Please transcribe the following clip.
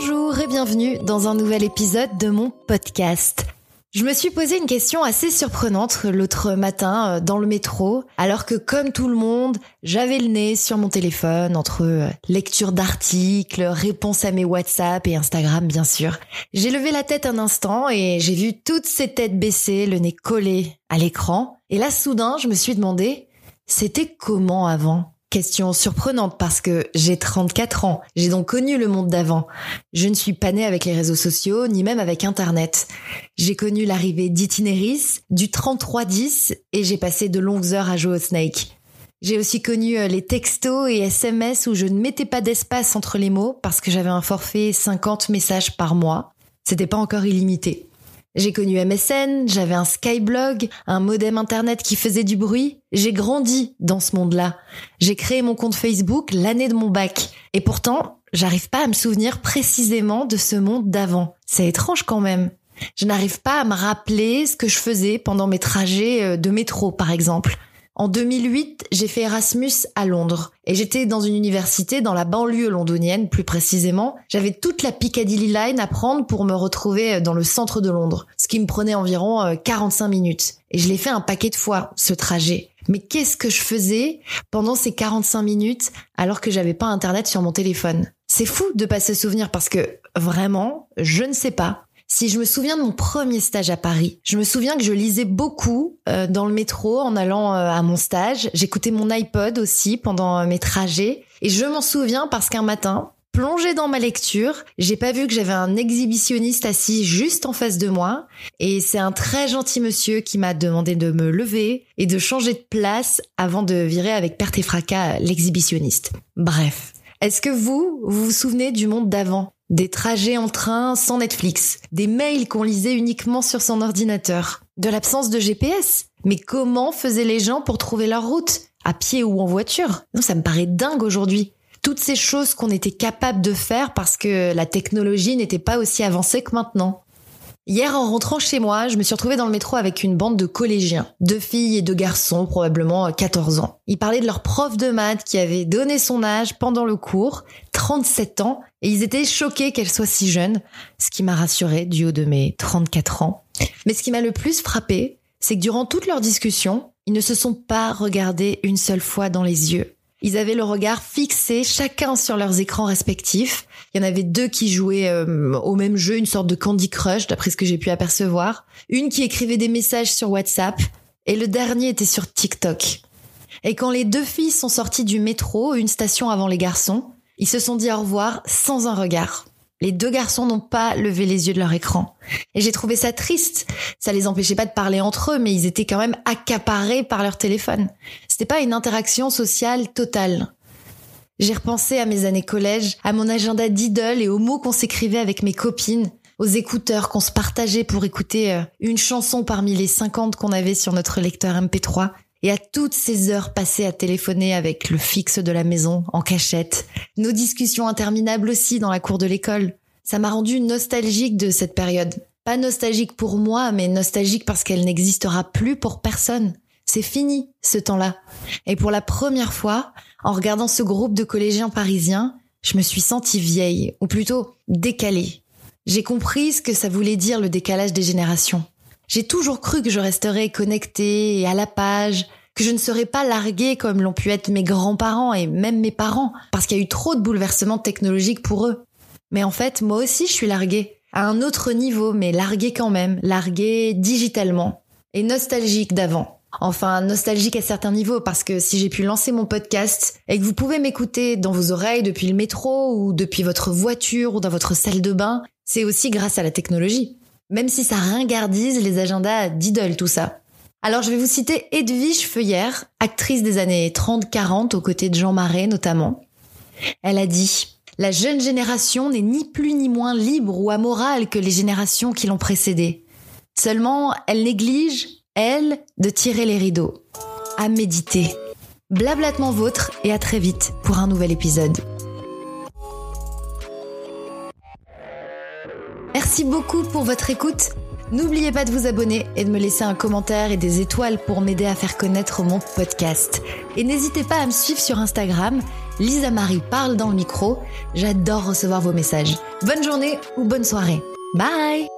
Bonjour et bienvenue dans un nouvel épisode de mon podcast. Je me suis posé une question assez surprenante l'autre matin dans le métro, alors que comme tout le monde, j'avais le nez sur mon téléphone entre lecture d'articles, réponses à mes WhatsApp et Instagram bien sûr. J'ai levé la tête un instant et j'ai vu toutes ces têtes baissées, le nez collé à l'écran. Et là soudain, je me suis demandé, c'était comment avant ? Question surprenante parce que j'ai 34 ans, j'ai donc connu le monde d'avant. Je ne suis pas née avec les réseaux sociaux, ni même avec Internet. J'ai connu l'arrivée d'Itinéris, du 3310 et j'ai passé de longues heures à jouer au Snake. J'ai aussi connu les textos et SMS où je ne mettais pas d'espace entre les mots parce que j'avais un forfait 50 messages par mois. C'était pas encore illimité. J'ai connu MSN, j'avais un Skyblog, un modem internet qui faisait du bruit. J'ai grandi dans ce monde-là. J'ai créé mon compte Facebook l'année de mon bac. Et pourtant, j'arrive pas à me souvenir précisément de ce monde d'avant. C'est étrange quand même. Je n'arrive pas à me rappeler ce que je faisais pendant mes trajets de métro, par exemple. En 2008, j'ai fait Erasmus à Londres et j'étais dans une université dans la banlieue londonienne, plus précisément. J'avais toute la Piccadilly Line à prendre pour me retrouver dans le centre de Londres, ce qui me prenait environ 45 minutes. Et je l'ai fait un paquet de fois, ce trajet. Mais qu'est-ce que je faisais pendant ces 45 minutes alors que j'avais pas Internet sur mon téléphone? C'est fou de pas se souvenir parce que vraiment, je ne sais pas. Si je me souviens de mon premier stage à Paris, je me souviens que je lisais beaucoup dans le métro en allant à mon stage. J'écoutais mon iPod aussi pendant mes trajets. Et je m'en souviens parce qu'un matin, plongée dans ma lecture, j'ai pas vu que j'avais un exhibitionniste assis juste en face de moi. Et c'est un très gentil monsieur qui m'a demandé de me lever et de changer de place avant de virer avec perte et fracas l'exhibitionniste. Bref, est-ce que vous vous souvenez du monde d'avant ? Des trajets en train sans Netflix, des mails qu'on lisait uniquement sur son ordinateur, de l'absence de GPS. Mais comment faisaient les gens pour trouver leur route ? À pied ou en voiture ? Non, ça me paraît dingue aujourd'hui. Toutes ces choses qu'on était capable de faire parce que la technologie n'était pas aussi avancée que maintenant. Hier, en rentrant chez moi, je me suis retrouvée dans le métro avec une bande de collégiens, deux filles et deux garçons, probablement 14 ans. Ils parlaient de leur prof de maths qui avait donné son âge pendant le cours, 37 ans, et ils étaient choqués qu'elle soit si jeune, ce qui m'a rassurée du haut de mes 34 ans. Mais ce qui m'a le plus frappée, c'est que durant toute leur discussion, ils ne se sont pas regardés une seule fois dans les yeux. Ils avaient le regard fixé chacun sur leurs écrans respectifs. Il y en avait deux qui jouaient au même jeu, une sorte de Candy Crush, d'après ce que j'ai pu apercevoir. Une qui écrivait des messages sur WhatsApp. Et le dernier était sur TikTok. Et quand les deux filles sont sorties du métro, une station avant les garçons, ils se sont dit au revoir sans un regard. Les deux garçons n'ont pas levé les yeux de leur écran. Et j'ai trouvé ça triste. Ça les empêchait pas de parler entre eux, mais ils étaient quand même accaparés par leur téléphone. C'était pas une interaction sociale totale. J'ai repensé à mes années collège, à mon agenda Didle et aux mots qu'on s'écrivait avec mes copines, aux écouteurs qu'on se partageait pour écouter une chanson parmi les 50 qu'on avait sur notre lecteur MP3. Et à toutes ces heures passées à téléphoner avec le fixe de la maison, en cachette. Nos discussions interminables aussi dans la cour de l'école. Ça m'a rendue nostalgique de cette période. Pas nostalgique pour moi, mais nostalgique parce qu'elle n'existera plus pour personne. C'est fini, ce temps-là. Et pour la première fois, en regardant ce groupe de collégiens parisiens, je me suis sentie vieille, ou plutôt décalée. J'ai compris ce que ça voulait dire le décalage des générations. J'ai toujours cru que je resterais connectée et à la page, que je ne serais pas larguée comme l'ont pu être mes grands-parents et même mes parents, parce qu'il y a eu trop de bouleversements technologiques pour eux. Mais en fait, moi aussi, je suis larguée. À un autre niveau, mais larguée quand même. Larguée digitalement. Et nostalgique d'avant. Enfin, nostalgique à certains niveaux, parce que si j'ai pu lancer mon podcast et que vous pouvez m'écouter dans vos oreilles depuis le métro ou depuis votre voiture ou dans votre salle de bain, c'est aussi grâce à la technologie. Même si ça ringardise les agendas Didle, tout ça. Alors je vais vous citer Edwige Feuillère, actrice des années 30-40 aux côtés de Jean Marais notamment. Elle a dit « La jeune génération n'est ni plus ni moins libre ou amorale que les générations qui l'ont précédée. Seulement, elle néglige, elle, de tirer les rideaux. À méditer. Blablatement vôtre et à très vite pour un nouvel épisode. » Merci beaucoup pour votre écoute. N'oubliez pas de vous abonner et de me laisser un commentaire et des étoiles pour m'aider à faire connaître mon podcast. Et n'hésitez pas à me suivre sur Instagram, Lisa Marie parle dans le micro. J'adore recevoir vos messages. Bonne journée ou bonne soirée. Bye!